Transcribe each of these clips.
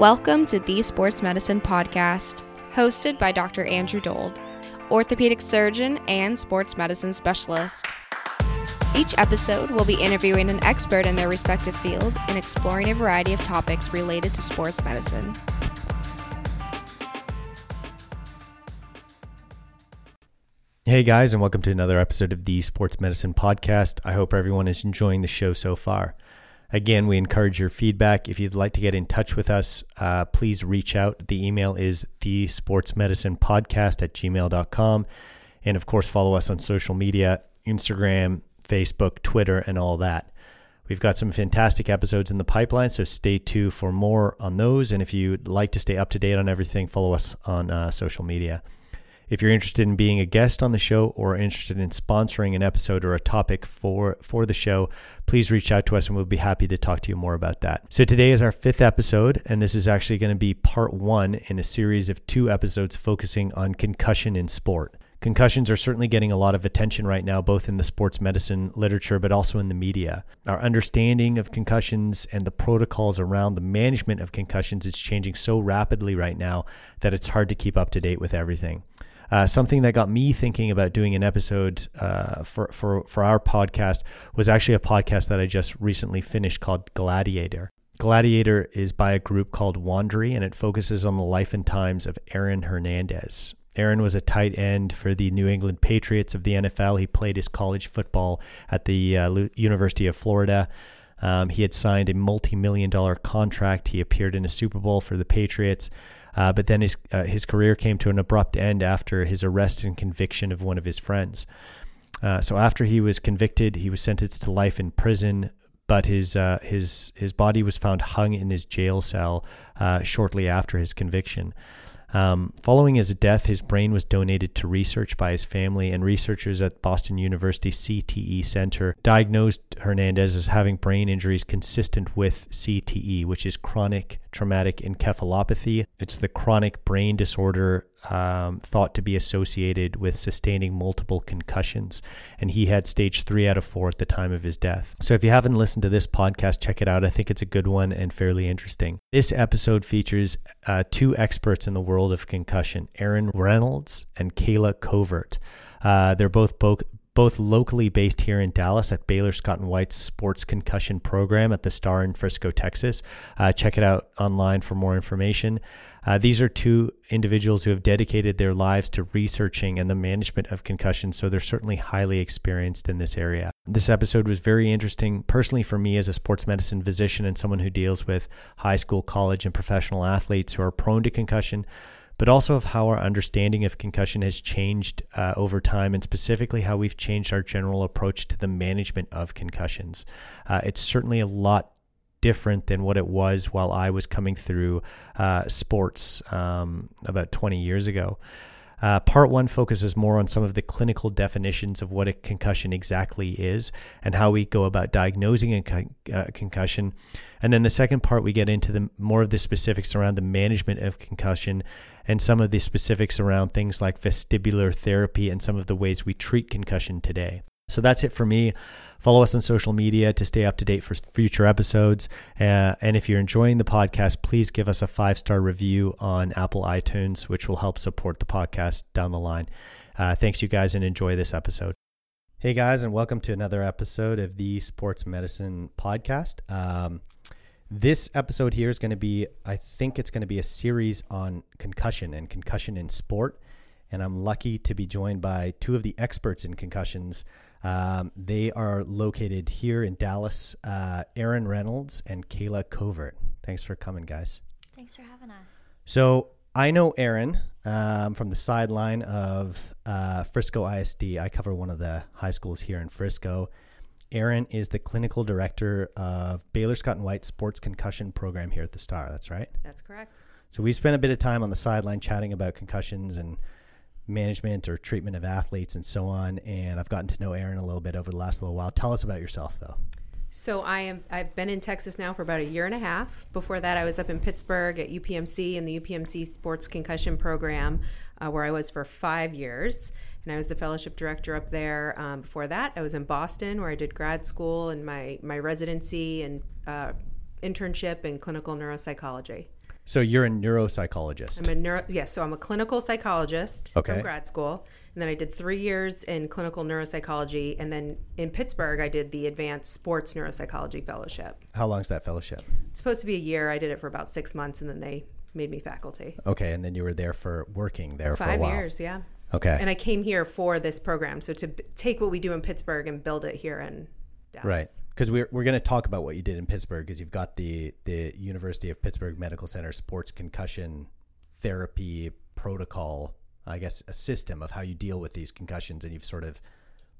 Welcome to The Sports Medicine Podcast, hosted by Dr. Andrew Dold, orthopedic surgeon and sports medicine specialist. Each episode, we'll be interviewing an expert in their respective field and exploring a variety of topics related to sports medicine. Hey guys, and welcome to another episode of The Sports Medicine Podcast. I hope everyone is enjoying the show so far. Again, we encourage your feedback. If you'd like to get in touch with us, please reach out. The email is thesportsmedicinepodcast@gmail.com. And of course, follow us on social media, Instagram, Facebook, Twitter, and all that. We've got some fantastic episodes in the pipeline, so stay tuned for more on those. And if you'd like to stay up to date on everything, follow us on social media. If you're interested in being a guest on the show or interested in sponsoring an episode or a topic for the show, please reach out to us and we'll be happy to talk to you more about that. So today is our fifth episode, and this is actually going to be part one in a series of two episodes focusing on concussion in sport. Concussions are certainly getting a lot of attention right now, both in the sports medicine literature, but also in the media. Our understanding of concussions and the protocols around the management of concussions is changing so rapidly right now that it's hard to keep up to date with everything. Something that got me thinking about doing an episode for our podcast was actually a podcast that I just recently finished called Gladiator. Gladiator is by a group called Wondery, and it focuses on the life and times of Aaron Hernandez. Aaron was a tight end for the New England Patriots of the NFL. He played his college football at the University of Florida. He had signed a multi-million-dollar contract. He appeared in a Super Bowl for the Patriots, but then his career came to an abrupt end after his arrest and conviction of one of his friends. So after he was convicted, he was sentenced to life in prison, but his body was found hung in his jail cell shortly after his conviction. Following his death, his brain was donated to research by his family, and researchers at Boston University CTE Center diagnosed Hernandez as having brain injuries consistent with CTE, which is chronic traumatic encephalopathy. It's the chronic brain disorder thought to be associated with sustaining multiple concussions. And he had stage 3 out of 4 at the time of his death. So if you haven't listened to this podcast, check it out. I think it's a good one and fairly interesting. This episode features two experts in the world of concussion, Erin Reynolds and Kayla Covert. They're both locally based here in Dallas at Baylor Scott & White's Sports Concussion Program at the Star in Frisco, Texas. Check it out online for more information. These are two individuals who have dedicated their lives to researching and the management of concussions, so they're certainly highly experienced in this area. This episode was very interesting personally for me as a sports medicine physician and someone who deals with high school, college, and professional athletes who are prone to concussion, but also of how our understanding of concussion has changed over time, and specifically how we've changed our general approach to the management of concussions. It's certainly a lot different than what it was while I was coming through sports about 20 years ago. Part one focuses more on some of the clinical definitions of what a concussion exactly is and how we go about diagnosing a concussion. And then the second part, we get into the more of the specifics around the management of concussion and some of the specifics around things like vestibular therapy and some of the ways we treat concussion today. So that's it for me. Follow us on social media to stay up to date for future episodes. And if you're enjoying the podcast, please give us a 5-star review on Apple iTunes, which will help support the podcast down the line. Thanks, you guys, and enjoy this episode. Hey, guys, and welcome to another episode of the Sports Medicine Podcast. This episode here is going to be, I think it's going to be a series on concussion and concussion in sport. And I'm lucky to be joined by two of the experts in concussions. They are located here in Dallas, Erin Reynolds and Kayla Covert. Thanks for coming, guys. Thanks for having us. So I know Erin from the sideline of Frisco ISD. I cover one of the high schools here in Frisco. Erin is the clinical director of Baylor Scott & White Sports Concussion Program here at the Star. That's right? That's correct. So we spent a bit of time on the sideline chatting about concussions and management or treatment of athletes and so on. And I've gotten to know Erin a little bit over the last little while. Tell us about yourself, though. So I've been in Texas now for about 1.5 years. Before that, I was up in Pittsburgh at UPMC in the UPMC Sports Concussion Program, where I was for 5 years. And I was the fellowship director up there. Before that, I was in Boston, where I did grad school and my residency and internship in clinical neuropsychology. So you're a neuropsychologist. So I'm a clinical psychologist from grad school. And then I did 3 years in clinical neuropsychology. And then in Pittsburgh, I did the advanced sports neuropsychology fellowship. How long is that fellowship? It's supposed to be a year. I did it for about 6 months, and then they made me faculty. Okay. And then you were there for working there for a while. 5 years. Yeah. Okay. And I came here for this program. So to take what we do in Pittsburgh and build it here in Dallas. Right. Because we're going to talk about what you did in Pittsburgh, because you've got the University of Pittsburgh Medical Center sports concussion therapy protocol, I guess, a system of how you deal with these concussions, and you've sort of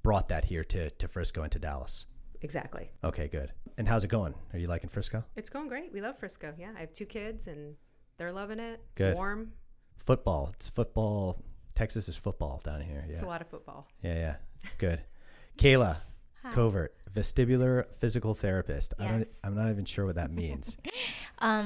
brought that here to Frisco and to Dallas. Exactly. Okay, good. And how's it going? Are you liking Frisco? It's going great. We love Frisco. Yeah, I have 2 kids, and they're loving it. It's good. Warm. Football. It's football. Texas is football down here. Yeah. It's a lot of football. Yeah, yeah. Good. Kayla Covert, vestibular physical therapist. Yes. I'm not even sure what that means.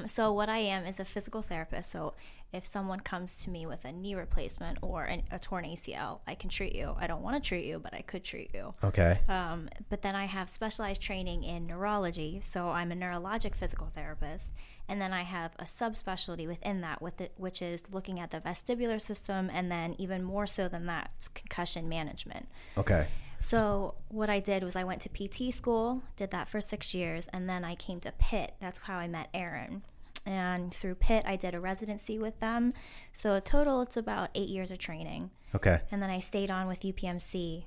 So what I am is a physical therapist. So if someone comes to me with a knee replacement or a torn ACL, I can treat you. I don't want to treat you, but I could treat you. Okay. But then I have specialized training in neurology. So I'm a neurologic physical therapist. And then I have a subspecialty within that, which is looking at the vestibular system, and then even more so than that, concussion management. Okay. So what I did was I went to PT school, did that for 6 years, and then I came to Pitt. That's how I met Erin. And through Pitt, I did a residency with them. So total, it's about 8 years of training. Okay. And then I stayed on with UPMC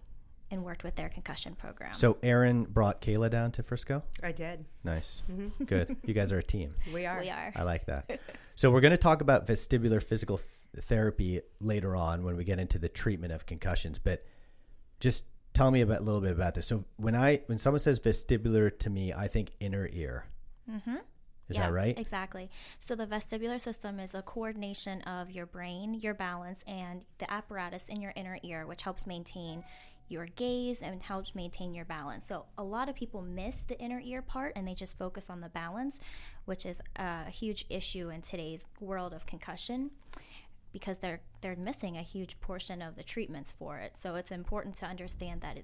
and worked with their concussion program. So Erin brought Kayla down to Frisco? I did. Nice. Mm-hmm. Good. You guys are a team. We are. I like that. So we're going to talk about vestibular physical therapy later on when we get into the treatment of concussions, but just tell me a little bit about this. So when someone says vestibular to me, I think inner ear. Mm-hmm. Is that right? Exactly. So the vestibular system is a coordination of your brain, your balance, and the apparatus in your inner ear, which helps maintain your gaze and helps maintain your balance. So a lot of people miss the inner ear part, and they just focus on the balance, which is a huge issue in today's world of concussion, because they're missing a huge portion of the treatments for it. So it's important to understand that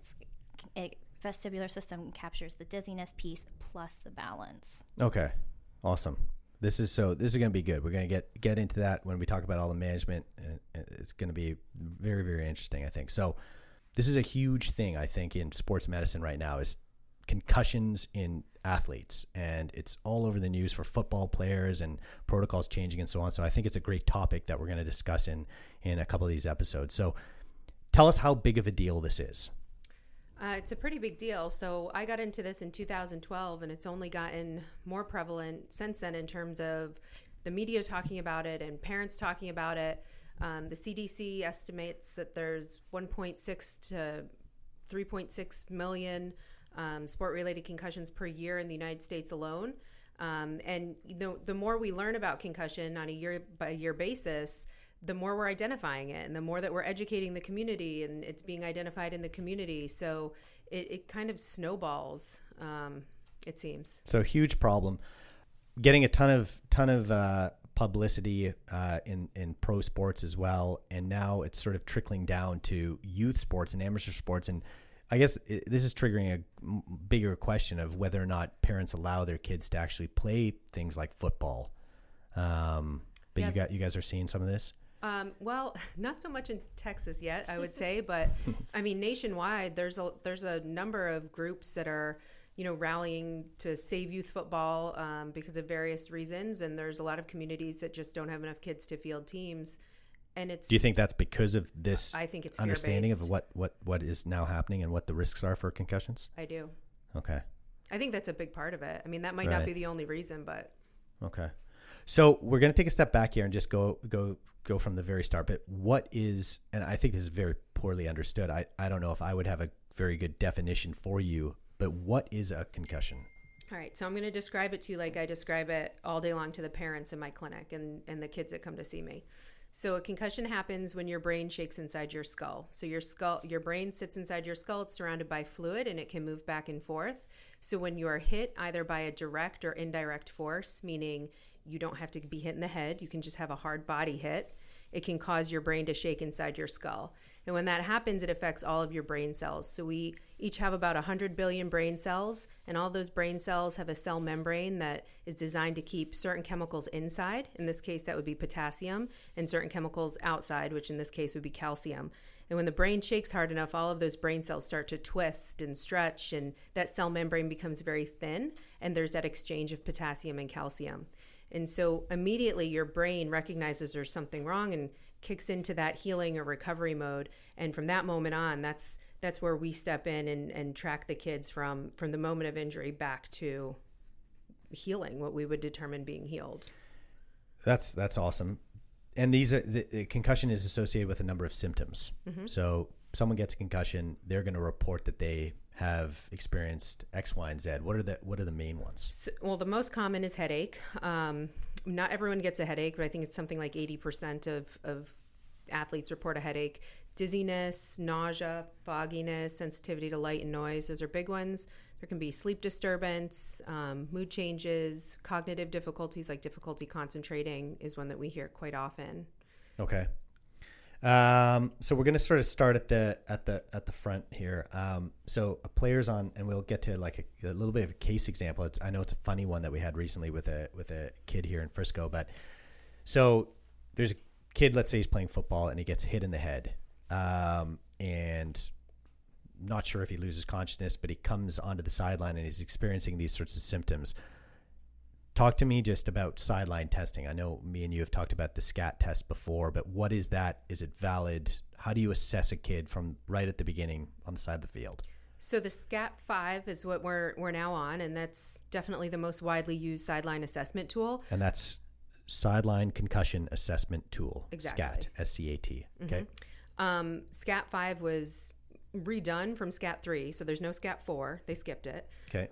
vestibular system captures the dizziness piece plus the balance. Okay. Awesome. This is going to be good. We're going to get into that when we talk about all the management. It's going to be very, very interesting, I think. So this is a huge thing, I think, in sports medicine right now, is concussions in athletes, and it's all over the news for football players and protocols changing and so on. So I think it's a great topic that we're going to discuss in a couple of these episodes. So tell us how big of a deal this is. It's a pretty big deal. So I got into this in 2012, and it's only gotten more prevalent since then in terms of the media talking about it and parents talking about it. The CDC estimates that there's 1.6 to 3.6 million sport-related concussions per year in the United States alone. And you know, the more we learn about concussion on a year-by-year basis, the more we're identifying it, and the more that we're educating the community, and it's being identified in the community. So it kind of snowballs, it seems. So huge problem. Getting a ton of publicity in pro sports as well, and now it's sort of trickling down to youth sports and amateur sports. And I guess this is triggering a bigger question of whether or not parents allow their kids to actually play things like football. You guys are seeing some of this? Well, not so much in Texas yet, I would say, but I mean, nationwide, there's a number of groups that are, you know, rallying to save youth football because of various reasons. And there's a lot of communities that just don't have enough kids to field teams. And do you think that's because of this understanding of what is now happening and what the risks are for concussions? I do. Okay. I think that's a big part of it. I mean, that might not be the only reason, but. Okay. So we're going to take a step back here and just go from the very start. But what is, and I think this is very poorly understood. I don't know if I would have a very good definition for you, but what is a concussion? All right. So I'm going to describe it to you like I describe it all day long to the parents in my clinic and the kids that come to see me. So a concussion happens when your brain shakes inside your skull. So your brain sits inside your skull. It's surrounded by fluid, and it can move back and forth. So when you are hit either by a direct or indirect force, meaning you don't have to be hit in the head, you can just have a hard body hit. it can cause your brain to shake inside your skull. And when that happens, it affects all of your brain cells. So we each have about 100 billion brain cells, and all those brain cells have a cell membrane that is designed to keep certain chemicals inside. In this case, that would be potassium, and certain chemicals outside, which in this case would be calcium. And when the brain shakes hard enough, all of those brain cells start to twist and stretch, and that cell membrane becomes very thin, and there's that exchange of potassium and calcium. And so immediately your brain recognizes there's something wrong and kicks into that healing or recovery mode. And from that moment on, that's where we step in and track the kids from the moment of injury back to healing, what we would determine being healed. That's awesome. And these are, the concussion is associated with a number of symptoms. Mm-hmm. So someone gets a concussion, they're going to report that they have experienced X, Y, and Z. What are the main ones? So, well, the most common is headache. Not everyone gets a headache, but I think it's something like 80% of athletes report a headache. Dizziness, nausea, fogginess, sensitivity to light and noise. Those are big ones. There can be sleep disturbance, mood changes, cognitive difficulties, like difficulty concentrating is one that we hear quite often. Okay. So we're going to sort of start at the front here. So a player's on, and we'll get to like a little bit of a case example. I know it's a funny one that we had recently with a kid here in Frisco, but so there's a kid, let's say he's playing football and he gets hit in the head. And not sure if he loses consciousness, but he comes onto the sideline and he's experiencing these sorts of symptoms. Talk to me just about sideline testing. I know me and you have talked about the SCAT test before, but what is that? Is it valid? How do you assess a kid from right at the beginning on the side of the field? So the SCAT-5 is what we're now on, and that's definitely the most widely used sideline assessment tool. And that's Sideline Concussion Assessment Tool, exactly. SCAT, S-C-A-T, okay? Mm-hmm. SCAT-5 was redone from SCAT-3, so there's no SCAT-4. They skipped it. Okay.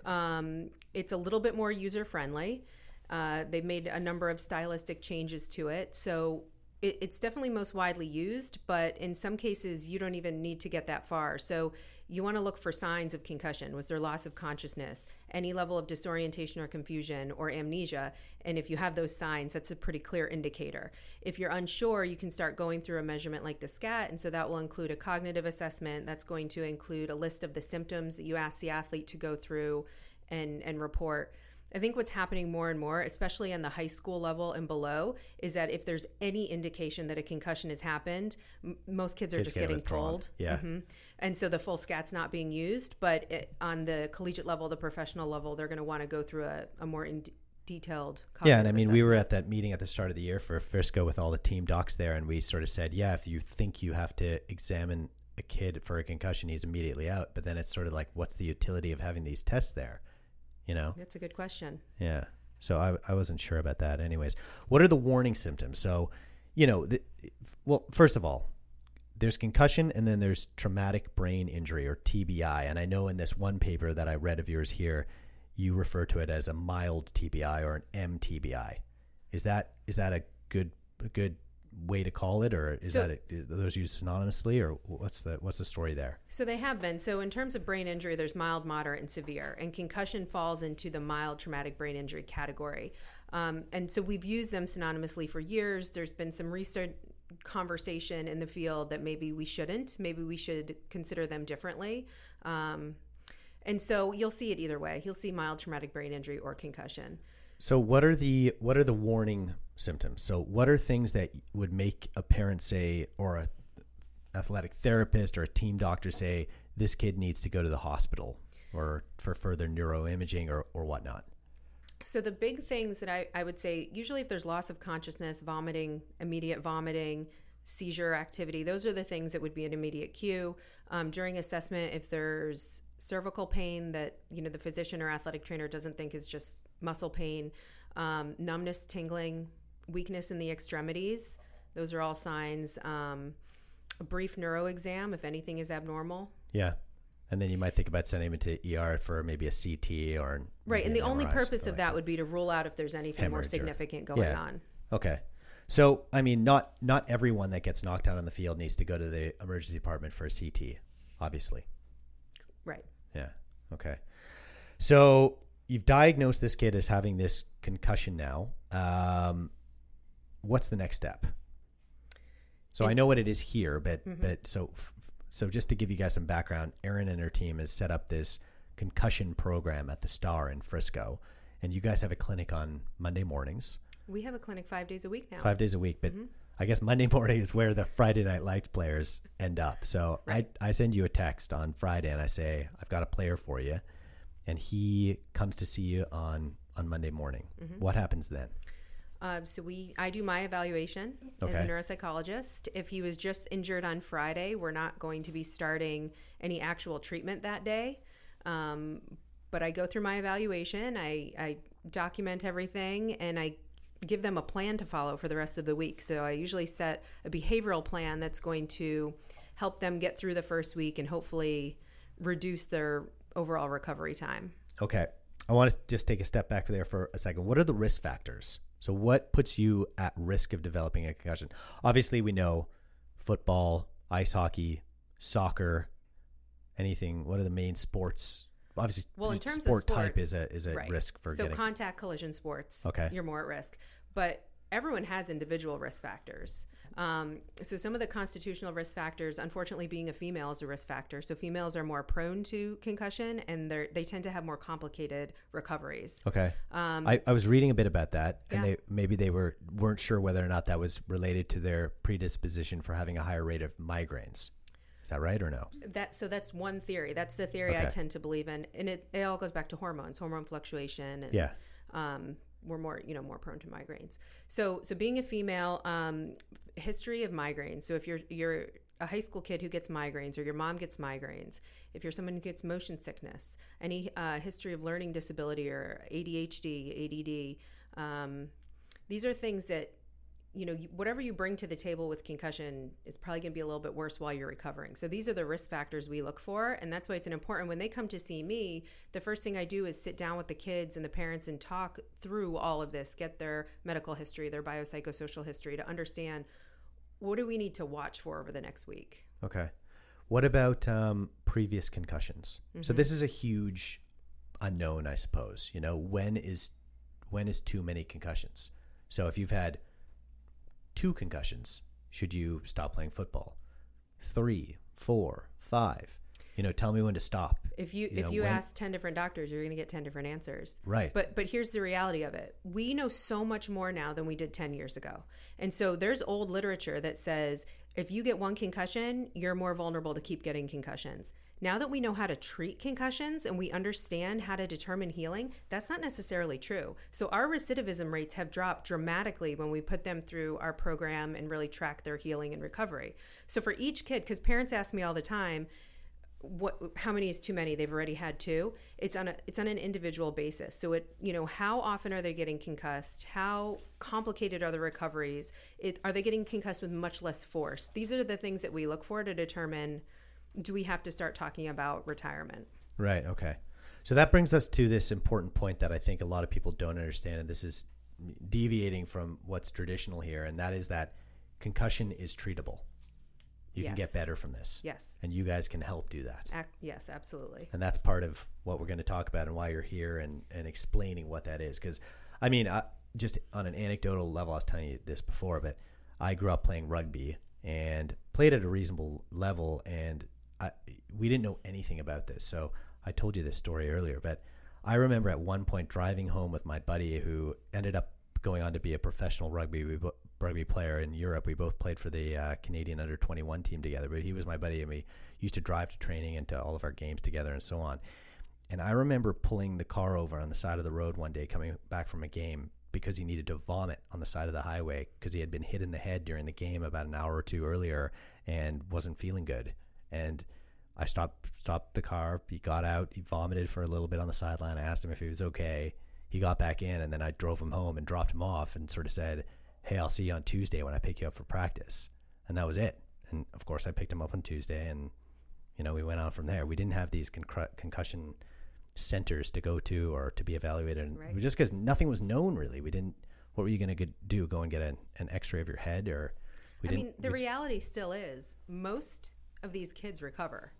It's a little bit more user-friendly. They've made a number of stylistic changes to it. So it's definitely most widely used, but in some cases, you don't even need to get that far. So you want to look for signs of concussion. Was there loss of consciousness, any level of disorientation or confusion, or amnesia? And if you have those signs, that's a pretty clear indicator. If you're unsure, you can start going through a measurement like the SCAT, and so that will include a cognitive assessment. That's going to include a list of the symptoms that you ask the athlete to go through and report. I think what's happening more and more, especially on the high school level and below, is that if there's any indication that a concussion has happened, most kids are just getting pulled. Yeah. Mm-hmm. And so the full SCAT's not being used, but on the collegiate level, the professional level, they're going to want to go through a more detailed cognitive assessment. We were at that meeting at the start of the year for Frisco with all the team docs there, and we sort of said, yeah, if you think you have to examine a kid for a concussion, he's immediately out. But then it's sort of like, what's the utility of having these tests there? You know, that's a good question. Yeah. So I wasn't sure about that. Anyways, what are the warning symptoms? So, well, first of all, there's concussion and then there's traumatic brain injury or TBI. And I know in this one paper that I read of yours here, you refer to it as a mild TBI or an MTBI. Is that a good way to call it, or are those used synonymously, or what's the story there? So they have been. So in terms of brain injury, there's mild, moderate, and severe, and concussion falls into the mild traumatic brain injury category. And so we've used them synonymously for years. There's been some recent conversation in the field that maybe we shouldn't. Maybe we should consider them differently. And so you'll see it either way. You'll see mild traumatic brain injury or concussion. So what are the warning symptoms? So what are things that would make a parent say, or an athletic therapist or a team doctor say, this kid needs to go to the hospital or for further neuroimaging or whatnot? So the big things that I would say, usually if there's loss of consciousness, vomiting, immediate vomiting, seizure activity, those are the things that would be an immediate cue. During assessment, if there's cervical pain that the physician or athletic trainer doesn't think is just muscle pain, numbness, tingling, weakness in the extremities. Those are all signs. A brief neuro exam, if anything is abnormal. Yeah. And then you might think about sending him to ER for maybe a CT or. Right. And the only purpose of that would be to rule out if there's anything more significant going on. Okay. So, not everyone that gets knocked out on the field needs to go to the emergency department for a CT, obviously. Right. Yeah. Okay. So you've diagnosed this kid as having this concussion now. What's the next step? So I know what it is here, but so just to give you guys some background, Erin and her team has set up this concussion program at the Star in Frisco, and you guys have a clinic on Monday mornings. We have a clinic 5 days a week now. 5 days a week, but I guess Monday morning is where the Friday Night Lights players end up. So I send you a text on Friday and I say, I've got a player for you, and he comes to see you on Monday morning. What happens then? So I do my evaluation as a neuropsychologist. If he was just injured on Friday, we're not going to be starting any actual treatment that day. But I go through my evaluation, I document everything, and I give them a plan to follow for the rest of the week. So I usually set a behavioral plan that's going to help them get through the first week and hopefully reduce their overall recovery time. Okay. I want to just take a step back there for a second. What are the risk factors? So what puts you at risk of developing a concussion? Obviously, we know football, ice hockey, soccer, anything. What are the main sports? Obviously, well, in terms of sports, type is a risk for getting. So contact collision sports, you're more at risk. But everyone has individual risk factors. So some of the constitutional risk factors, unfortunately, being a female is a risk factor. So females are more prone to concussion, and they tend to have more complicated recoveries. Okay. I was reading a bit about that, and they weren't sure whether or not that was related to their predisposition for having a higher rate of migraines. Is that right or no? That's one theory. That's the theory I tend to believe in. And it all goes back to hormones, hormone fluctuation. And, we're more prone to migraines. So being a female, history of migraines. So if you're a high school kid who gets migraines, or your mom gets migraines, if you're someone who gets motion sickness, any history of learning disability or ADHD, ADD, these are things that, whatever you bring to the table with concussion is probably going to be a little bit worse while you're recovering. So these are the risk factors we look for, and that's why it's important. When they come to see me, the first thing I do is sit down with the kids and the parents and talk through all of this, get their medical history, their biopsychosocial history to understand what do we need to watch for over the next week. Okay. What about previous concussions? So this is a huge unknown, I suppose. When is too many concussions? So if you've had 2 concussions, should you stop playing football? 3, 4, 5. Tell me when to stop. If you ask 10 different doctors, you're going to get 10 different answers. Right. But here's the reality of it. We know so much more now than we did 10 years ago. And so there's old literature that says if you get one concussion, you're more vulnerable to keep getting concussions. Now that we know how to treat concussions and we understand how to determine healing, that's not necessarily true. So our recidivism rates have dropped dramatically when we put them through our program and really track their healing and recovery. So for each kid, because parents ask me all the time, how many is too many? They've already had 2. It's on an individual basis. So how often are they getting concussed? How complicated are the recoveries? Are they getting concussed with much less force? These are the things that we look for to determine, do we have to start talking about retirement? Right. Okay. So that brings us to this important point that I think a lot of people don't understand. And this is deviating from what's traditional here. And that is that concussion is treatable. You can get better from this. Yes. And you guys can help do that. Yes, absolutely. And that's part of what we're going to talk about and why you're here and explaining what that is. Because, just on an anecdotal level, I was telling you this before, but I grew up playing rugby and played at a reasonable level. And we didn't know anything about this. So I told you this story earlier, but I remember at one point driving home with my buddy who ended up going on to be a professional rugby player in Europe. We both played for the Canadian under-21 team together, but he was my buddy and we used to drive to training and to all of our games together and so on. And I remember pulling the car over on the side of the road one day coming back from a game because he needed to vomit on the side of the highway because he had been hit in the head during the game about an hour or two earlier and wasn't feeling good. And I stopped the car. He got out. He vomited for a little bit on the sideline. I asked him if he was okay. He got back in, and then I drove him home and dropped him off and sort of said, hey, I'll see you on Tuesday when I pick you up for practice. And that was it. And, of course, I picked him up on Tuesday, and, we went on from there. We didn't have these concussion centers to go to or to be evaluated. And just because nothing was known, really. We didn't – what were you going to do, go and get an X-ray of your head? Or reality still is most of these kids recover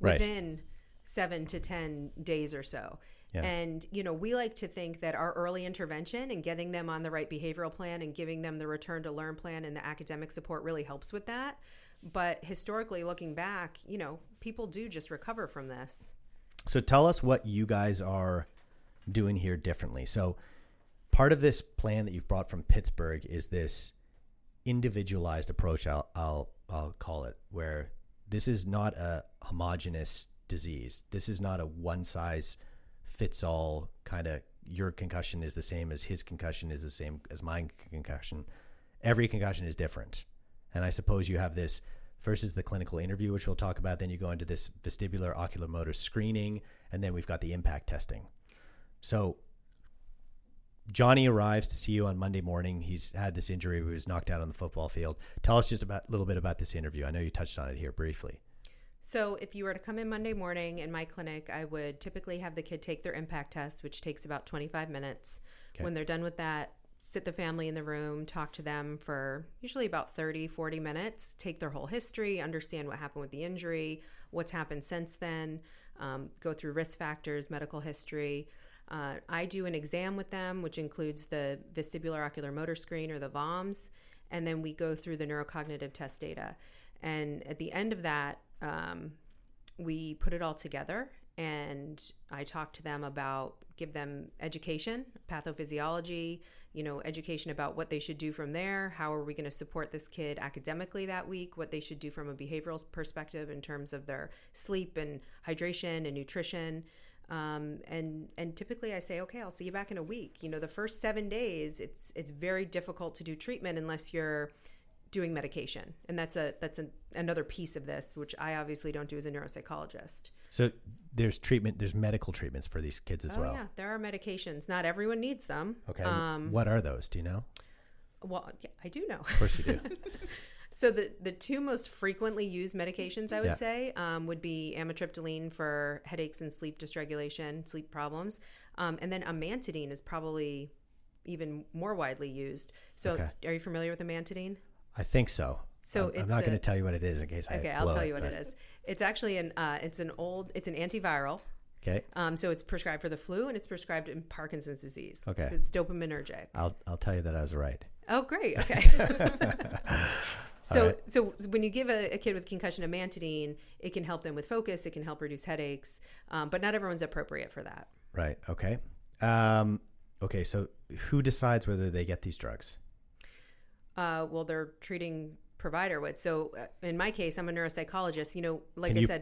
within 7 to 10 days or so. Yeah. And, you know, we like to think that our early intervention and getting them on the right behavioral plan and giving them the return to learn plan and the academic support really helps with that. But historically, looking back, you know, people do just recover from this. So tell us what you guys are doing here differently. So part of this plan that you've brought from Pittsburgh is this individualized approach, I'll call it, where this is not a homogenous disease. This is not a one-size-fits-all kind of your concussion is the same as his concussion is the same as my concussion. Every concussion is different. And I suppose you have this first is the clinical interview, which we'll talk about. Then you go into this vestibular oculomotor screening, and then we've got the impact testing. So Johnny arrives to see you on Monday morning. He's had this injury. He was knocked out on the football field. Tell us just a little bit about this interview. I know you touched on it here briefly. So if you were to come in Monday morning in my clinic, I would typically have the kid take their impact test, which takes about 25 minutes. Okay. When they're done with that, sit the family in the room, talk to them for usually about 30, 40 minutes, take their whole history, understand what happened with the injury, what's happened since then, go through risk factors, medical history. I do an exam with them, which includes the vestibular ocular motor screen or the VOMS, and then we go through the neurocognitive test data. And at the end of that, we put it all together, and I talk to them about, give them education, pathophysiology, you know, education about what they should do from there, how are we going to support this kid academically that week, what they should do from a behavioral perspective in terms of their sleep and hydration and nutrition. And typically I say, okay, I'll see you back in a week. You know, the first 7 days, it's very difficult to do treatment unless you're doing medication. And that's another piece of this, which I obviously don't do as a neuropsychologist. So there's treatment, there's medical treatments for these kids as well. Yeah, there are medications. Not everyone needs them. Okay. What are those? Do you know? Well, yeah, I do know. Of course you do. So the two most frequently used medications, I would say, would be amitriptyline for headaches and sleep dysregulation, sleep problems. And then amantadine is probably even more widely used. So Are you familiar with amantadine? I think so. So I'm not going to tell you what it is in case I blow it. Okay, I'll tell you what it is. It's actually it's an antiviral. Okay. So it's prescribed for the flu, and it's prescribed in Parkinson's disease. Okay. It's dopaminergic. I'll tell you that I was right. Oh, great. Okay. So when you give a kid with concussion amantadine, it can help them with focus. It can help reduce headaches, but not everyone's appropriate for that. Right. Okay. Okay. So who decides whether they get these drugs? Well, their treating provider would. So in my case, I'm a neuropsychologist. You know,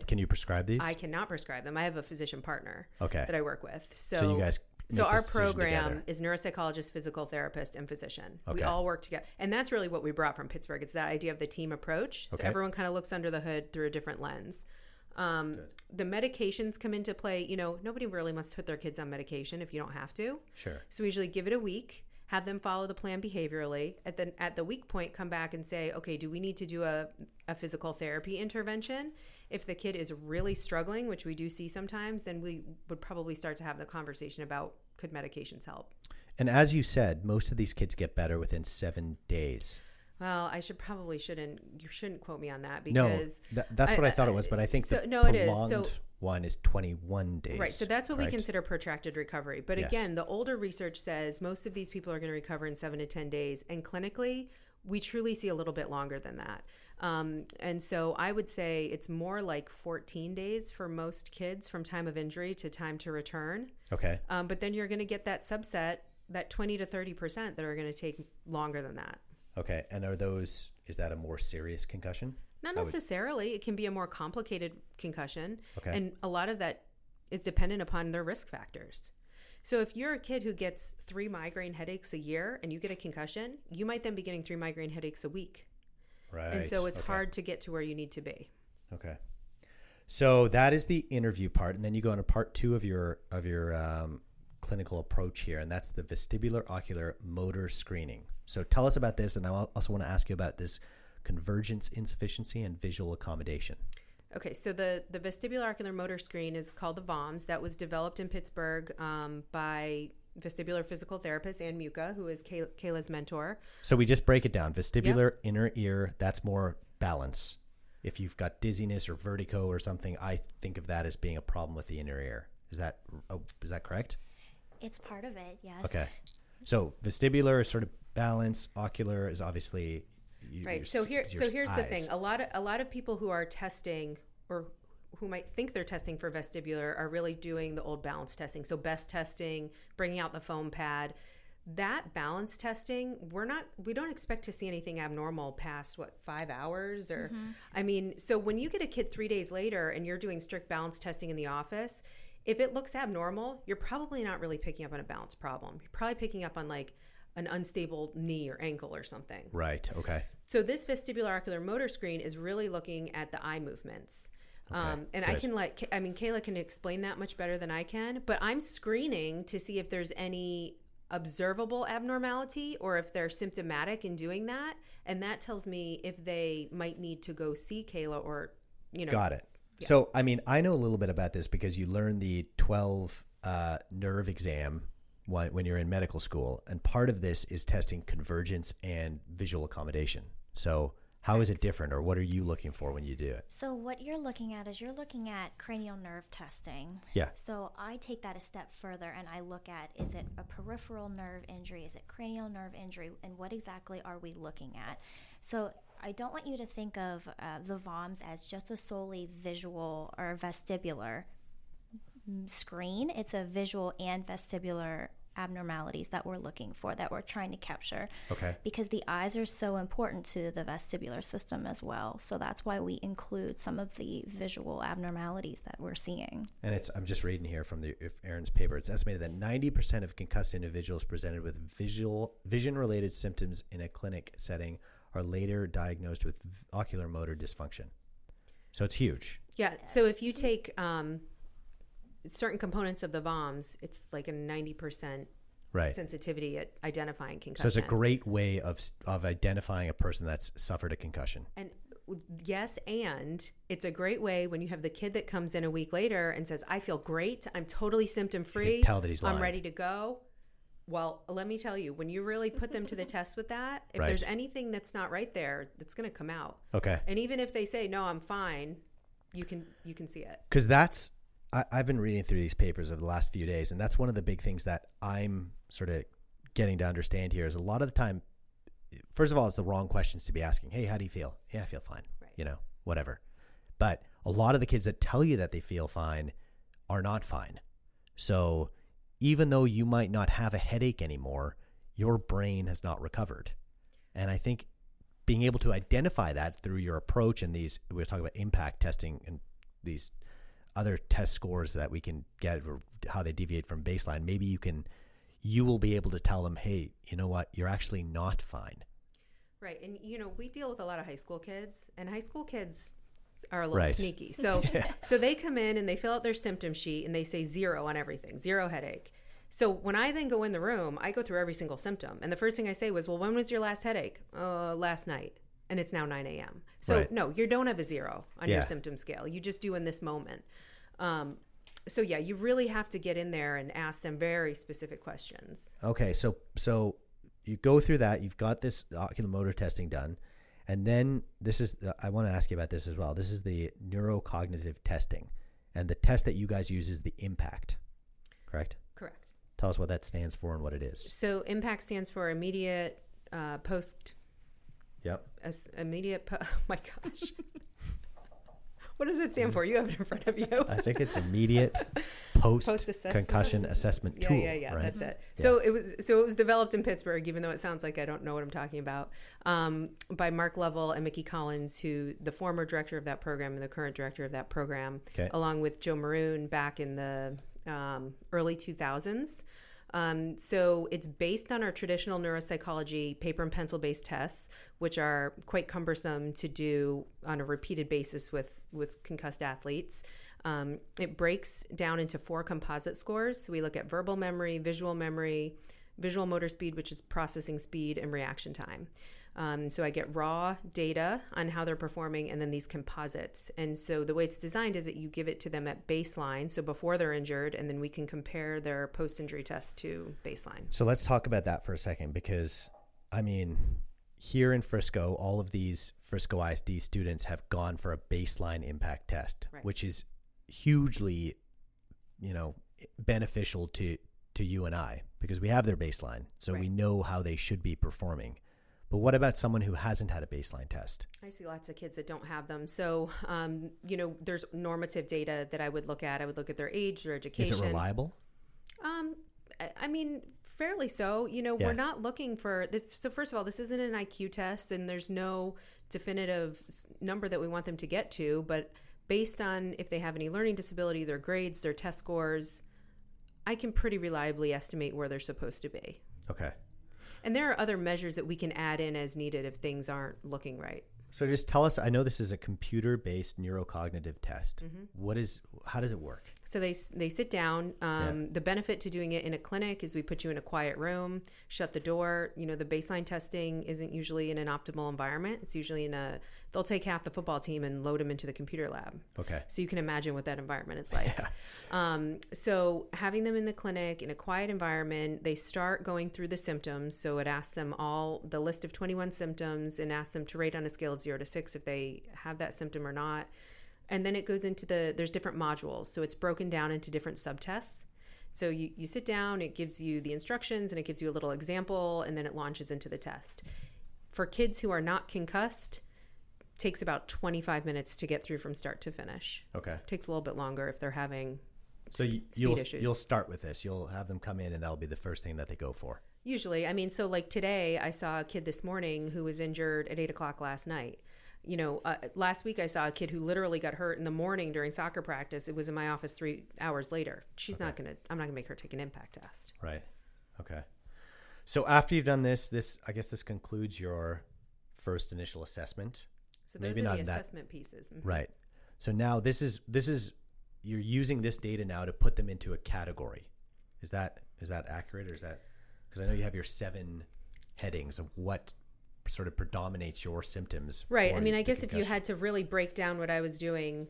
can you prescribe these? I cannot prescribe them. I have a physician partner that I work with. So you guys. So our program is neuropsychologist, physical therapist, and physician. Okay. We all work together. And that's really what we brought from Pittsburgh. It's that idea of the team approach. So everyone kind of looks under the hood through a different lens. The medications come into play. You know, nobody really wants to put their kids on medication if you don't have to. Sure. So we usually give it a week, have them follow the plan behaviorally. At the week point, come back and say, okay, do we need to do a physical therapy intervention? If the kid is really struggling, which we do see sometimes, then we would probably start to have the conversation about could medications help. And as you said, most of these kids get better within 7 days. Well, I shouldn't quote me on that because no, that's what I thought it was, but I think one is 21 days. Right. So that's what we consider protracted recovery. But again, the older research says most of these people are going to recover in 7 to 10 days, and clinically, we truly see a little bit longer than that. And so I would say it's more like 14 days for most kids from time of injury to time to return. Okay. But then you're going to get that subset, that 20 to 30% that are going to take longer than that. Okay. And is that a more serious concussion? Not necessarily. It can be a more complicated concussion. Okay. And a lot of that is dependent upon their risk factors. So if you're a kid who gets 3 migraine headaches a year and you get a concussion, you might then be getting 3 migraine headaches a week. Right. And so it's hard to get to where you need to be. Okay. So that is the interview part. And then you go into part 2 of your clinical approach here, and that's the vestibular ocular motor screening. So tell us about this. And I also want to ask you about this convergence insufficiency and visual accommodation. Okay. So the vestibular ocular motor screen is called the VOMS. That was developed in Pittsburgh by vestibular physical therapist and Muka, who is Kayla's mentor. So we just break it down. Vestibular inner ear, that's more balance. If you've got dizziness or vertigo or something, I think of that as being a problem with the inner ear. Is that correct? It's part of it, yes. Okay. So vestibular is sort of balance, ocular is obviously your, right. So here's eyes. The thing. A lot of people who are testing or who might think they're testing for vestibular are really doing the old balance testing. So BEST testing, bringing out the foam pad, that balance testing, we don't expect to see anything abnormal past 5 hours or mm-hmm. I mean, so when you get a kid 3 days later and you're doing strict balance testing in the office, if it looks abnormal, you're probably not really picking up on a balance problem. You're probably picking up on like an unstable knee or ankle or something. Right. Okay. So this vestibular ocular motor screen is really looking at the eye movements. Okay, and good. Kayla can explain that much better than I can, but I'm screening to see if there's any observable abnormality or if they're symptomatic in doing that. And that tells me if they might need to go see Kayla or, you know. Got it. Yeah. So, I mean, I know a little bit about this because you learn the 12 nerve exam when you're in medical school. And part of this is testing convergence and visual accommodation. So how is it different, or what are you looking for when you do it? So what you're looking at is cranial nerve testing. Yeah. So I take that a step further and I look at, is it a peripheral nerve injury? Is it cranial nerve injury? And what exactly are we looking at? So I don't want you to think of the VOMS as just a solely visual or vestibular screen. It's a visual and vestibular abnormalities that we're looking for, that we're trying to capture. Okay. Because the eyes are so important to the vestibular system as well. So that's why we include some of the visual abnormalities that we're seeing. And I'm just reading here from Aaron's paper. It's estimated that 90% of concussed individuals presented with vision-related symptoms in a clinic setting are later diagnosed with ocular motor dysfunction. So it's huge. Yeah. So if you take certain components of the VOMS, it's like a 90% sensitivity at identifying concussion. So it's a great way of identifying a person that's suffered a concussion. And yes, and it's a great way when you have the kid that comes in a week later and says, I feel great, I'm totally symptom-free, you can tell that he's lying. I'm ready to go. Well, let me tell you, when you really put them to the test with that, if there's anything that's not right there, it's going to come out. Okay. And even if they say, no, I'm fine, you can see it. Because that's... I've been reading through these papers over the last few days, and that's one of the big things that I'm sort of getting to understand here is a lot of the time, first of all, it's the wrong questions to be asking. Hey, how do you feel? Yeah, I feel fine, right. You know, whatever. But a lot of the kids that tell you that they feel fine are not fine. So even though you might not have a headache anymore, your brain has not recovered. And I think being able to identify that through your approach and these, we were talking about impact testing and these other test scores that we can get or how they deviate from baseline, maybe you will be able to tell them, hey, you know what, you're actually not fine. Right. And, you know, we deal with a lot of high school kids, and high school kids are a little sneaky. So So they come in and they fill out their symptom sheet and they say 0 on everything, 0 headache. So when I then go in the room, I go through every single symptom. And the first thing I say was, well, when was your last headache? Last night. And it's now 9 a.m. So no, you don't have a 0 on your symptom scale. You just do in this moment. So yeah, you really have to get in there and ask them very specific questions. Okay, so you go through that. You've got this oculomotor testing done, and then this is I want to ask you about this as well. This is the neurocognitive testing, and the test that you guys use is the IMPACT, correct? Correct. Tell us what that stands for and what it is. So IMPACT stands for immediate post. Yep. Oh my gosh. What does it stand for? You have it in front of you. I think it's immediate post-concussion assessment tool. Yeah, right? That's it. Yeah. So it was developed in Pittsburgh, even though it sounds like I don't know what I'm talking about, by Mark Lovell and Mickey Collins, who the former director of that program and the current director of that program, along with Joe Maroon back in the early 2000s. So it's based on our traditional neuropsychology paper and pencil based tests, which are quite cumbersome to do on a repeated basis with concussed athletes. It breaks down into 4 composite scores. So we look at verbal memory, visual motor speed, which is processing speed, and reaction time. So I get raw data on how they're performing and then these composites. And so the way it's designed is that you give it to them at baseline, so before they're injured, and then we can compare their post-injury test to baseline. So let's talk about that for a second because, I mean, here in Frisco, all of these Frisco ISD students have gone for a baseline impact test, which is hugely, you know, beneficial to you and I, because we have their baseline. So right. we know how they should be performing. But what about someone who hasn't had a baseline test? I see lots of kids that don't have them. So, you know, there's normative data that I would look at. I would look at their age, their education. Is it reliable? I mean, fairly so. You know, yeah. we're not looking for this. So first of all, this isn't an IQ test, and there's no definitive number that we want them to get to. But based on if they have any learning disability, their grades, their test scores, I can pretty reliably estimate where they're supposed to be. Okay. And there are other measures that we can add in as needed if things aren't looking right. So just tell us, I know this is a computer-based neurocognitive test. Mm-hmm. How does it work? So they sit down. The benefit to doing it in a clinic is we put you in a quiet room, shut the door. You know, the baseline testing isn't usually in an optimal environment. It's usually they'll take half the football team and load them into the computer lab. Okay. So you can imagine what that environment is like. Yeah. So having them in the clinic in a quiet environment, they start going through the symptoms. So it asks them the list of 21 symptoms and asks them to rate on a scale of 0 to 6 if they have that symptom or not. And then it goes into there's different modules. So it's broken down into different subtests. So you sit down, it gives you the instructions and it gives you a little example, and then it launches into the test. For kids who are not concussed, it takes about 25 minutes to get through from start to finish. Okay. It takes a little bit longer if they're having speed issues. You'll start with this. You'll have them come in and that'll be the first thing that they go for. Usually. I mean, so like today, I saw a kid this morning who was injured at 8:00 last night. You know, last week I saw a kid who literally got hurt in the morning during soccer practice. It was in my office 3 hours later. I'm not going to make her take an impact test. Right. Okay. So after you've done this, I guess this concludes your first initial assessment. So those are the assessment pieces. Mm-hmm. Right. So now this is, you're using this data now to put them into a category. Is that accurate, or is that? Because I know you have your 7 headings of what sort of predominates your symptoms. Right. I mean, I guess concussion. If you had to really break down what I was doing,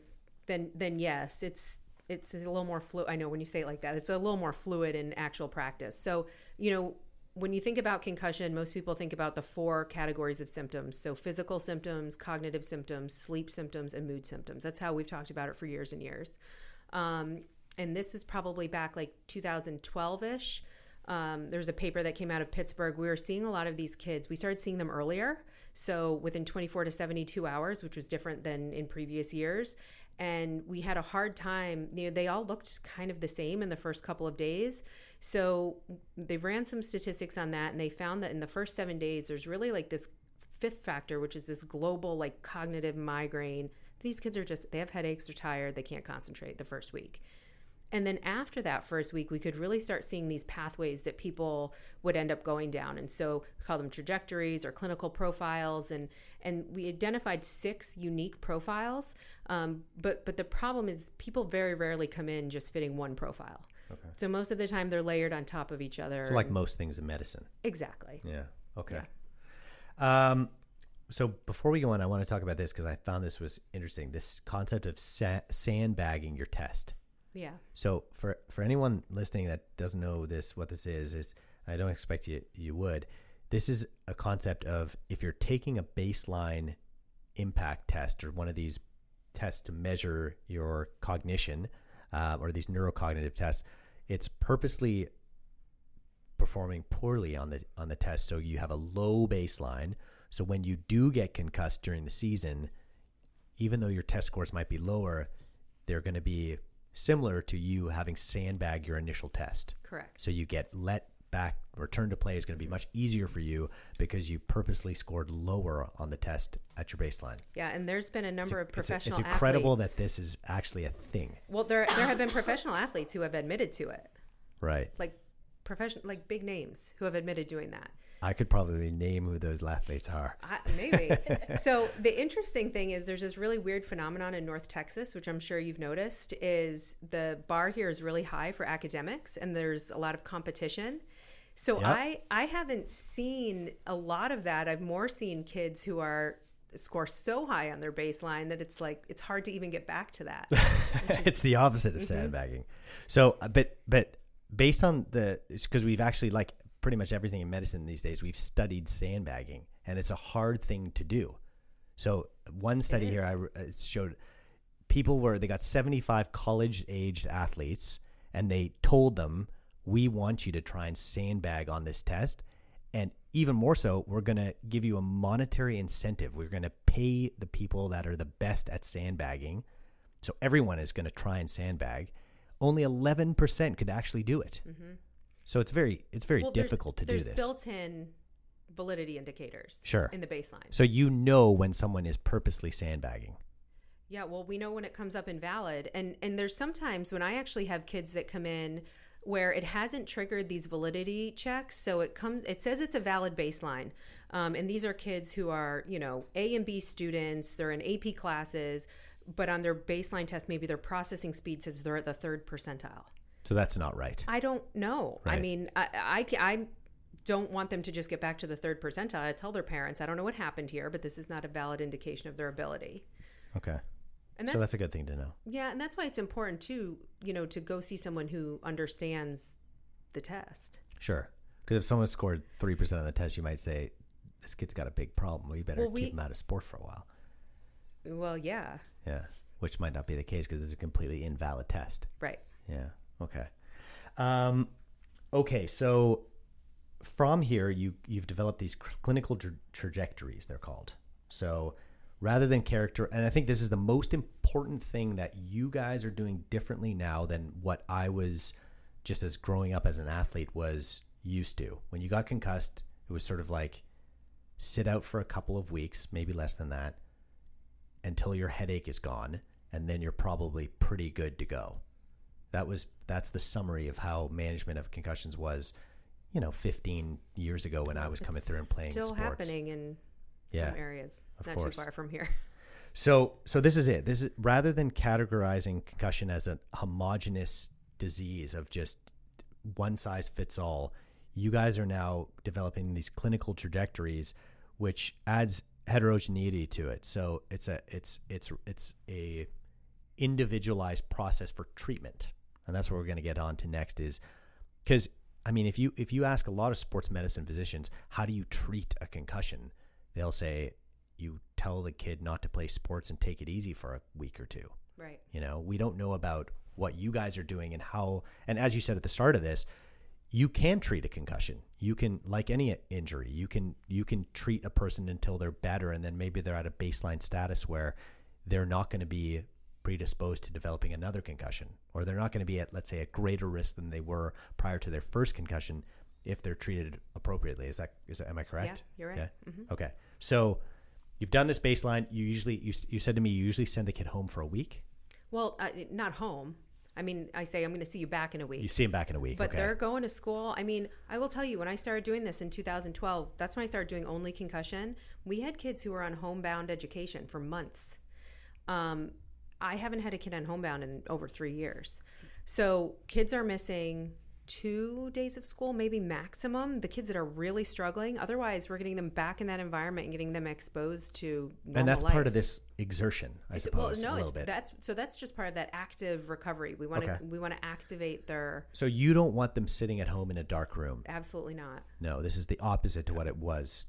then yes, it's a little more fluid. I know when you say it like that, it's a little more fluid in actual practice. So, you know, when you think about concussion, most people think about the 4 categories of symptoms. So physical symptoms, cognitive symptoms, sleep symptoms, and mood symptoms. That's how we've talked about it for years and years. And this was probably back like 2012-ish. There's a paper that came out of Pittsburgh. We were seeing a lot of these kids. We started seeing them earlier, so within 24 to 72 hours, which was different than in previous years. And we had a hard time. You know, they all looked kind of the same in the first couple of days. So they ran some statistics on that, and they found that in the first 7 days, there's really like this 5th factor, which is this global like cognitive migraine. These kids are they have headaches, they're tired, they can't concentrate the first week. And then after that first week, we could really start seeing these pathways that people would end up going down. And so we call them trajectories or clinical profiles. And we identified 6 unique profiles. But the problem is people very rarely come in just fitting one profile. Okay. So most of the time they're layered on top of each other. So like most things in medicine. Exactly. Yeah. Okay. Yeah. So before we go on, I want to talk about this because I found this was interesting, this concept of sandbagging your test. Yeah. So for anyone listening that doesn't know what this is, I don't expect you would. This is a concept of if you're taking a baseline impact test or one of these tests to measure your cognition or these neurocognitive tests, it's purposely performing poorly on the test. So you have a low baseline. So when you do get concussed during the season, even though your test scores might be lower, they're going to be similar to you having sandbagged your initial test. Correct. So you get let back, return to play is going to be much easier for you because you purposely scored lower on the test at your baseline. Yeah, and there's been a number of professional athletes. It's incredible athletes that this is actually a thing. Well, there have been professional athletes who have admitted to it. Right. Like like big names who have admitted doing that. I could probably name who those athletes are. Maybe. So the interesting thing is there's this really weird phenomenon in North Texas, which I'm sure you've noticed, is the bar here is really high for academics and there's a lot of competition. So yep. I haven't seen a lot of that. I've more seen kids who score so high on their baseline that it's like it's hard to even get back to that. It's the opposite of sandbagging. Mm-hmm. So but based on because we've actually like – pretty much everything in medicine these days, we've studied sandbagging, and it's a hard thing to do. So one study here, it showed people they got 75 college-aged athletes and they told them, we want you to try and sandbag on this test. And even more so, we're going to give you a monetary incentive. We're going to pay the people that are the best at sandbagging. So everyone is going to try and sandbag. Only 11% could actually do it. Mm-hmm. So it's very difficult to do this. There's built-in validity indicators in the baseline. So you know when someone is purposely sandbagging. Yeah, well, we know when it comes up invalid. And there's sometimes when I actually have kids that come in where it hasn't triggered these validity checks. So it says it's a valid baseline. And these are kids who are, A and B students. They're in AP classes. But on their baseline test, maybe their processing speed says they're at the 3rd percentile. So that's not right. I don't know. Right. I mean, I don't want them to just get back to the 3rd percentile. I tell their parents, I don't know what happened here, but this is not a valid indication of their ability. Okay. And that's a good thing to know. Yeah, and that's why it's important too, to go see someone who understands the test. Sure. Because if someone scored 3% on the test, you might say, this kid's got a big problem. We better keep him out of sport for a while. Well, yeah. Yeah, which might not be the case because it's a completely invalid test. Right. Yeah, okay. Okay, so from here, you've developed these clinical trajectories, they're called. So rather than character, and I think this is the most important thing that you guys are doing differently now than what I was, just as growing up as an athlete, was used to. When you got concussed, it was sort of like sit out for a couple of weeks, maybe less than that, until your headache is gone, and then you're probably pretty good to go. That's the summary of how management of concussions was, 15 years ago when I was coming through and playing sports. Still happening in some areas, not too far from here. So this is it. This is, rather than categorizing concussion as a homogenous disease of just one size fits all, you guys are now developing these clinical trajectories, which adds heterogeneity to it. So it's a individualized process for treatment. And that's what we're going to get on to next, is because if you ask a lot of sports medicine physicians, how do you treat a concussion? They'll say, you tell the kid not to play sports and take it easy for a week or two. Right. We don't know about what you guys are doing and how, and as you said at the start of this, you can treat a concussion. You can, like any injury, you can treat a person until they're better, and then maybe they're at a baseline status where they're not going to be predisposed to developing another concussion, or they're not going to be at, let's say, a greater risk than they were prior to their first concussion if they're treated appropriately. Is that am I correct? Yeah, you're right. Yeah? Mm-hmm. Okay. So you've done this baseline. You said to me, you usually send the kid home for a week. Well, not home. I mean, I say, I'm going to see you back in a week. You see him back in a week. But they're going to school. I mean, I will tell you, when I started doing this in 2012, that's when I started doing only concussion. We had kids who were on homebound education for months. I haven't had a kid on homebound in over 3 years. So kids are missing 2 days of school, maybe maximum, the kids that are really struggling. Otherwise, we're getting them back in that environment and getting them exposed to normal life. And that's part of this exertion, I suppose, a little bit. So that's just part of that active recovery. We want to activate their... So you don't want them sitting at home in a dark room. Absolutely not. No, this is the opposite to what it was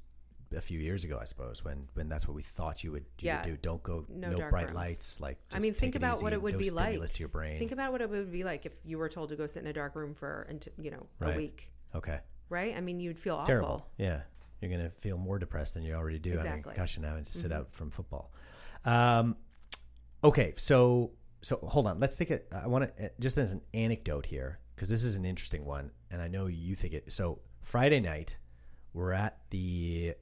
a few years ago, I suppose, when that's what we thought you would do. Don't go, no bright lights. Like, just think about what it would be like. To your brain. Think about what it would be like if you were told to go sit in a dark room for, a week. Okay. Right? I mean, you'd feel awful. Terrible. Yeah. You're going to feel more depressed than you already do. Exactly. Having a concussion, having to sit out from football. Okay. So hold on. Let's take it. I want to, just as an anecdote here, because this is an interesting one, and I know you think it. So Friday night, we're at the...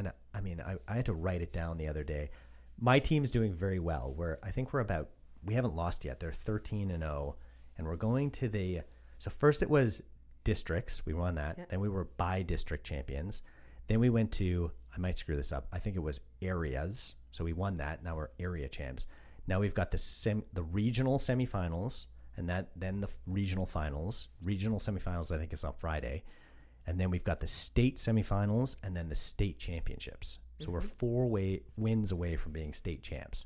And I mean, I had to write it down the other day. My team's doing very well. We haven't lost yet. They're 13-0, and we're going to so first it was districts. We won that. Yep. Then we were by district champions. Then we went to, I might screw this up, I think it was areas. So we won that. Now we're area champs. Now we've got the regional semifinals, and then the regional finals. Regional semifinals, I think, is on Friday. And then we've got the state semifinals and then the state championships. So we're 4 wins away from being state champs.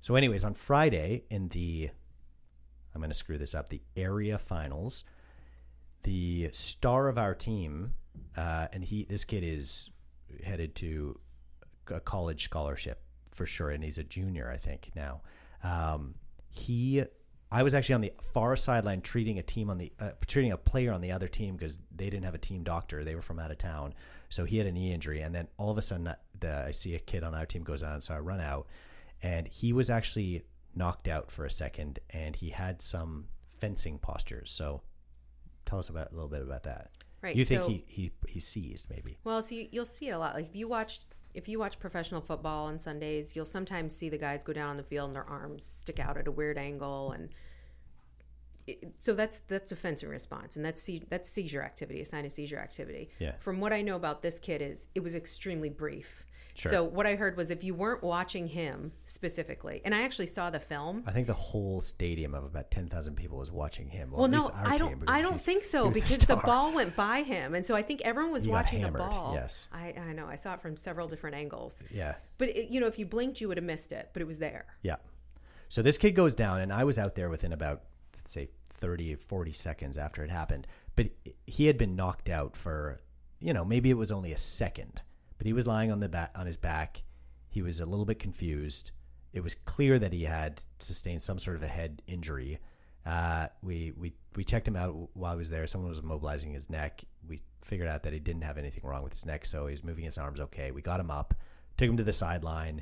So anyways, on Friday in the, I'm going to screw this up, the area finals, the star of our team, and this kid is headed to a college scholarship for sure, and he's a junior, I think, now. He I was actually on the far sideline treating a team on the treating a player on the other team because they didn't have a team doctor. They were from out of town, so he had a knee injury. And then all of a sudden, I see a kid on our team goes on, so I run out, and he was actually knocked out for a second, and he had some fencing postures. So, tell us about a little bit about that. Right. You think so, he seized maybe? Well, so you'll see it a lot. Like if you watch professional football on Sundays, you'll sometimes see the guys go down on the field and their arms stick out at a weird angle, and so that's a fencing response, and that's seizure activity, a sign of seizure activity. Yeah. From what I know about this kid is it was extremely brief. Sure. So what I heard was if you weren't watching him specifically, and I actually saw the film. I think the whole stadium of about 10,000 people was watching him. Well, no, I don't think so because the ball went by him. And so I think everyone was watching the ball. Yes. I know. I saw it from several different angles. Yeah. But, if you blinked, you would have missed it, but it was there. Yeah. So this kid goes down, and I was out there within about, say, 30 or 40 seconds after it happened. But he had been knocked out for, maybe it was only a second. But he was lying on his back. He was a little bit confused. It was clear that he had sustained some sort of a head injury. We checked him out while I was there. Someone was immobilizing his neck. We figured out that he didn't have anything wrong with his neck, so he was moving his arms okay. We got him up, took him to the sideline,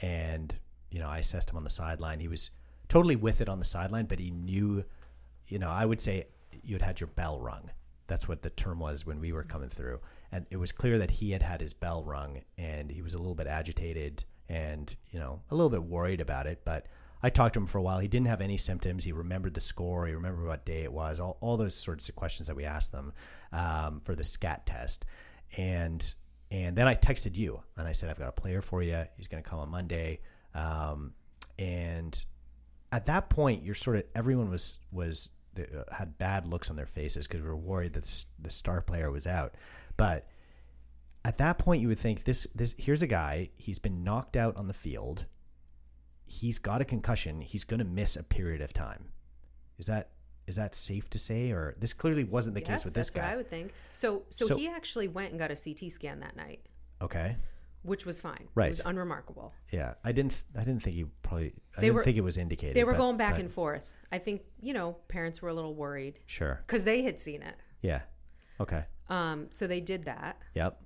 and I assessed him on the sideline. He was totally with it on the sideline, but he knew. I would say you had your bell rung. That's what the term was when we were coming through. And it was clear that he had his bell rung, and he was a little bit agitated and, a little bit worried about it. But I talked to him for a while. He didn't have any symptoms. He remembered the score. He remembered what day it was, all those sorts of questions that we asked them for the SCAT test. And then I texted you, and I said, I've got a player for you. He's going to come on Monday. And at that point, everyone was had bad looks on their faces because we were worried that the star player was out. But at that point, you would think here's a guy, he's been knocked out on the field. He's got a concussion. He's going to miss a period of time. Is that safe to say? Or this clearly wasn't the case with this guy. That's what I would think. So he actually went and got a CT scan that night. Okay. Which was fine. Right. It was unremarkable. Yeah. I didn't think he probably, I didn't think it was indicated. They were going back and forth. I think, parents were a little worried. Sure. Because they had seen it. Yeah. Okay. So they did that. Yep.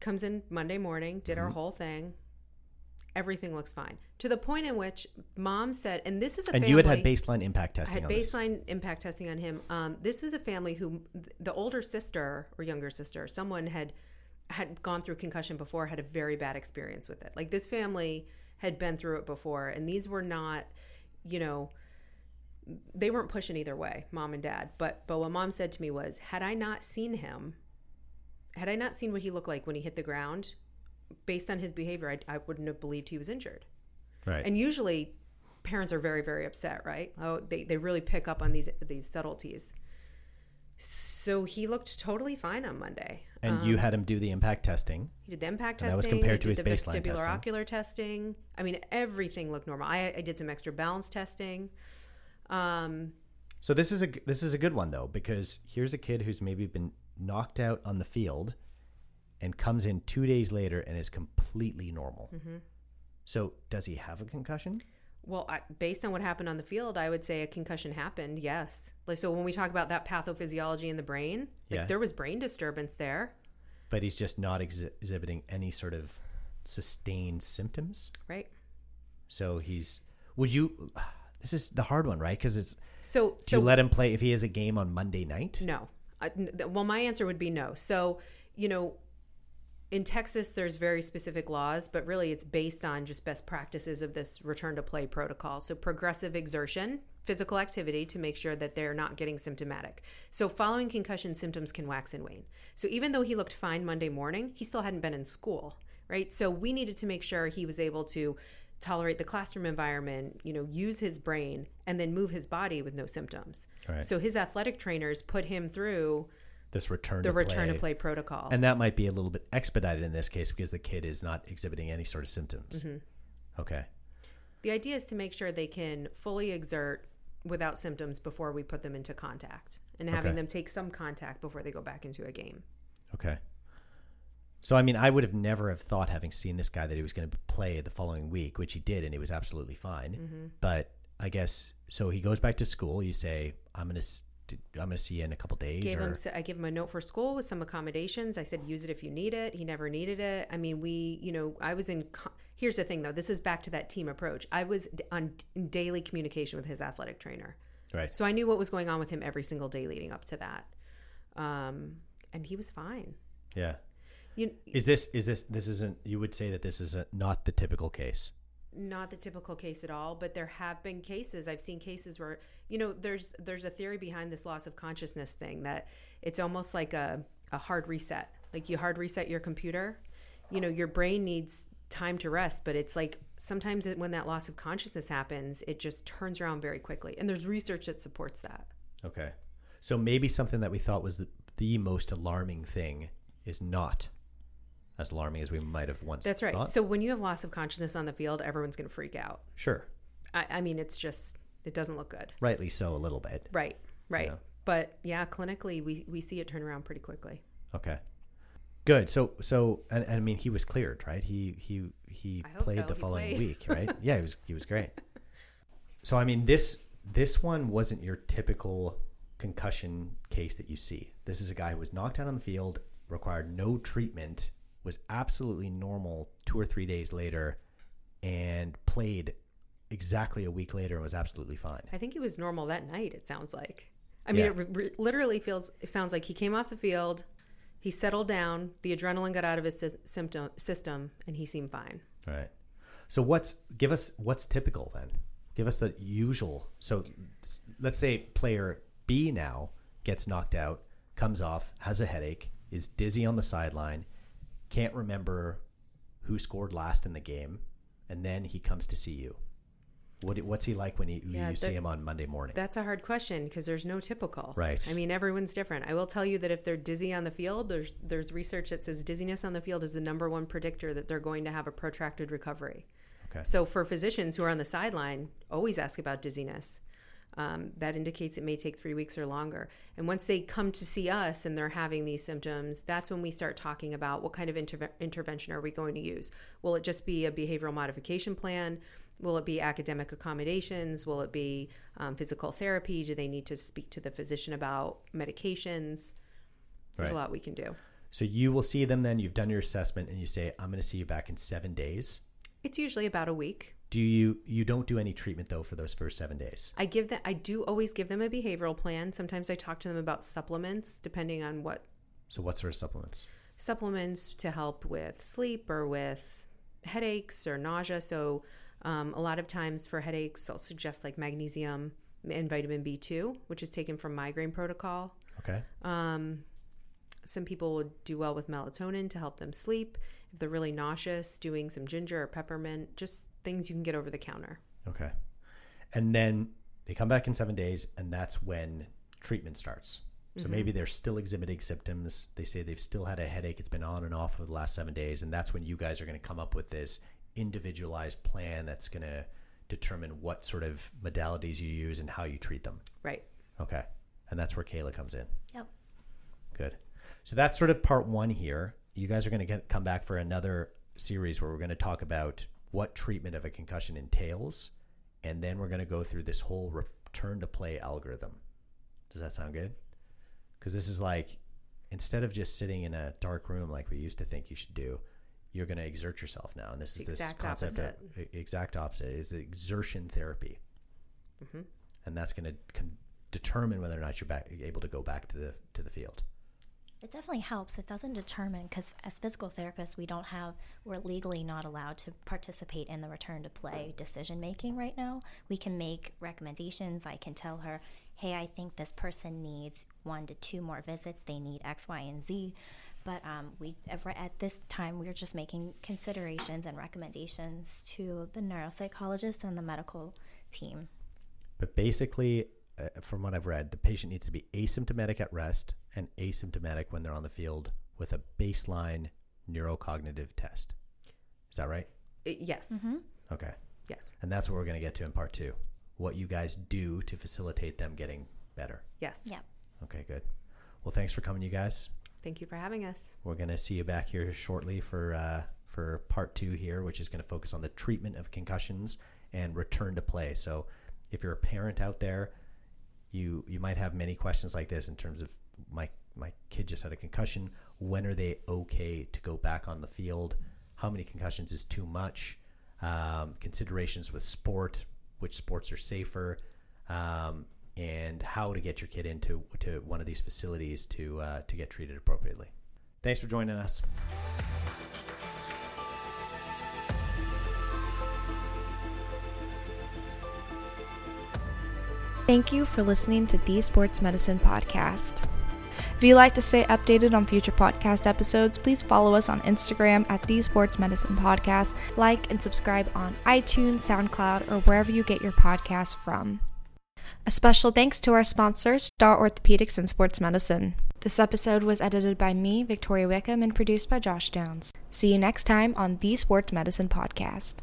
Comes in Monday morning, did our whole thing. Everything looks fine. To the point in which mom said, and this is a family. And you had baseline impact testing on this. I had baseline impact testing on him. This was a family who the older sister or younger sister, someone had gone through concussion before, had a very bad experience with it. Like this family had been through it before, and these were not, they weren't pushing either way, mom and dad. But what mom said to me was, had I not seen what he looked like when he hit the ground, based on his behavior, I wouldn't have believed he was injured. Right. And usually parents are very, very upset, right? Oh, they really pick up on these subtleties. So he looked totally fine on Monday. And you had him do the impact testing. He did the impact testing. That was compared to his baseline testing. Vestibular ocular testing. I mean, everything looked normal. I did some extra balance testing. So this is a good one though, because here's a kid who's maybe been knocked out on the field and comes in 2 days later and is completely normal. Mm-hmm. So does he have a concussion? Well, based on what happened on the field, I would say a concussion happened. Yes. Like, so when we talk about that pathophysiology in the brain, there was brain disturbance there, but he's just not exhibiting any sort of sustained symptoms. Right. So this is the hard one, right? Because it's do you let him play if he has a game on Monday night? No. Well, my answer would be no. So, in Texas, there's very specific laws, but really it's based on just best practices of this return to play protocol. So progressive exertion, physical activity to make sure that they're not getting symptomatic. So following concussion, symptoms can wax and wane. So even though he looked fine Monday morning, he still hadn't been in school, right? So we needed to make sure he was able to tolerate the classroom environment, use his brain, and then move his body with no symptoms. Right. So his athletic trainers put him through this return to play protocol. And that might be a little bit expedited in this case because the kid is not exhibiting any sort of symptoms. Mm-hmm. Okay. The idea is to make sure they can fully exert without symptoms before we put them into contact and having them take some contact before they go back into a game. Okay. So, I mean, I would have never have thought, having seen this guy, that he was going to play the following week, which he did, and he was absolutely fine. Mm-hmm. But I guess, so he goes back to school. You say, I'm gonna see you in a couple days. I gave him a note for school with some accommodations. I said, use it if you need it. He never needed it. I mean, here's the thing though. This is back to that team approach. I was in daily communication with his athletic trainer. Right. So I knew what was going on with him every single day leading up to that. And he was fine. Yeah. You would say that this is not the typical case? Not the typical case at all, but there have been cases. I've seen cases where, there's a theory behind this loss of consciousness thing that it's almost like a hard reset. Like you hard reset your computer, your brain needs time to rest, but it's like sometimes when that loss of consciousness happens, it just turns around very quickly. And there's research that supports that. Okay. So maybe something that we thought was the most alarming thing is not as alarming as we might have once. That's right. Thought. So when you have loss of consciousness on the field, everyone's going to freak out. Sure. I mean, it's just, it doesn't look good. Rightly so, a little bit. Right. You know? But yeah, clinically, we see it turn around pretty quickly. Okay. Good. So, I mean, he was cleared, right? He played the following week, right? Yeah, he was great. So, I mean, this one wasn't your typical concussion case that you see. This is a guy who was knocked out on the field, required no treatment, was absolutely normal 2 or 3 days later, and played exactly a week later and was absolutely fine. I think he was normal that night, it sounds like. I mean, it sounds like he came off the field, he settled down, the adrenaline got out of his system, and he seemed fine. All right. So what's typical then? Give us the usual. So let's say player B now gets knocked out, comes off, has a headache, is dizzy on the sideline, can't remember who scored last in the game, and then he comes to see you. What's he like when you see him on Monday morning? That's a hard question because there's no typical. Right. I mean, everyone's different. I will tell you that if they're dizzy on the field, there's research that says dizziness on the field is the number one predictor that they're going to have a protracted recovery. Okay. So for physicians who are on the sideline, always ask about dizziness. That indicates it may take 3 weeks or longer. And once they come to see us and they're having these symptoms, that's when we start talking about what kind of intervention are we going to use? Will it just be a behavioral modification plan? Will it be academic accommodations? Will it be physical therapy? Do they need to speak to the physician about medications? There's a lot we can do. So you will see them then, you've done your assessment, and you say, I'm going to see you back in 7 days. It's usually about a week. Do you don't do any treatment though for those first 7 days? I do always give them a behavioral plan. Sometimes I talk to them about supplements depending on what. So what sort of supplements? Supplements to help with sleep or with headaches or nausea. So a lot of times for headaches, I'll suggest like magnesium and vitamin B2, which is taken from migraine protocol. Okay. Some people would do well with melatonin to help them sleep. If they're really nauseous, doing some ginger or peppermint, just things you can get over the counter. Okay. And then they come back in 7 days, and that's when treatment starts. So maybe they're still exhibiting symptoms. They say they've still had a headache. It's been on and off for the last 7 days. And that's when you guys are going to come up with this individualized plan that's going to determine what sort of modalities you use and how you treat them. Right. Okay. And that's where Kayla comes in. Yep. Good. So that's sort of part one here. You guys are going to come back for another series where we're going to talk about what treatment of a concussion entails, and then we're going to go through this whole return to play algorithm. Does that sound good? Because this is like, instead of just sitting in a dark room like we used to think you should do, you're going to exert yourself now. And this is this concept of exact opposite. It's exertion therapy. Mm-hmm. And that's going to determine whether or not you're able to go back to the field. It definitely helps. It doesn't determine, because as physical therapists, we're legally not allowed to participate in the return to play decision making right now. We can make recommendations. I can tell her, hey, I think this person needs 1 to 2 more visits. They need X, Y, and Z. But at this time, we're just making considerations and recommendations to the neuropsychologist and the medical team. But basically, from what I've read, the patient needs to be asymptomatic at rest and asymptomatic when they're on the field with a baseline neurocognitive test. Is that right? Yes. Mm-hmm. Okay. Yes. And that's what we're going to get to in part two, what you guys do to facilitate them getting better. Yes. Yeah. Okay, good. Well, thanks for coming, you guys. Thank you for having us. We're going to see you back here shortly for part two here, which is going to focus on the treatment of concussions and return to play. So if you're a parent out there, you might have many questions like this in terms of my kid just had a concussion. When are they okay to go back on the field? How many concussions is too much? Considerations with sport, which sports are safer, and how to get your kid into one of these facilities to get treated appropriately. Thanks for joining us. Thank you for listening to The Sports Medicine Podcast. If you'd like to stay updated on future podcast episodes, please follow us on Instagram at The Sports Medicine Podcast, like and subscribe on iTunes, SoundCloud, or wherever you get your podcasts from. A special thanks to our sponsors, Star Orthopedics and Sports Medicine. This episode was edited by me, Victoria Wickham, and produced by Josh Downs. See you next time on The Sports Medicine Podcast.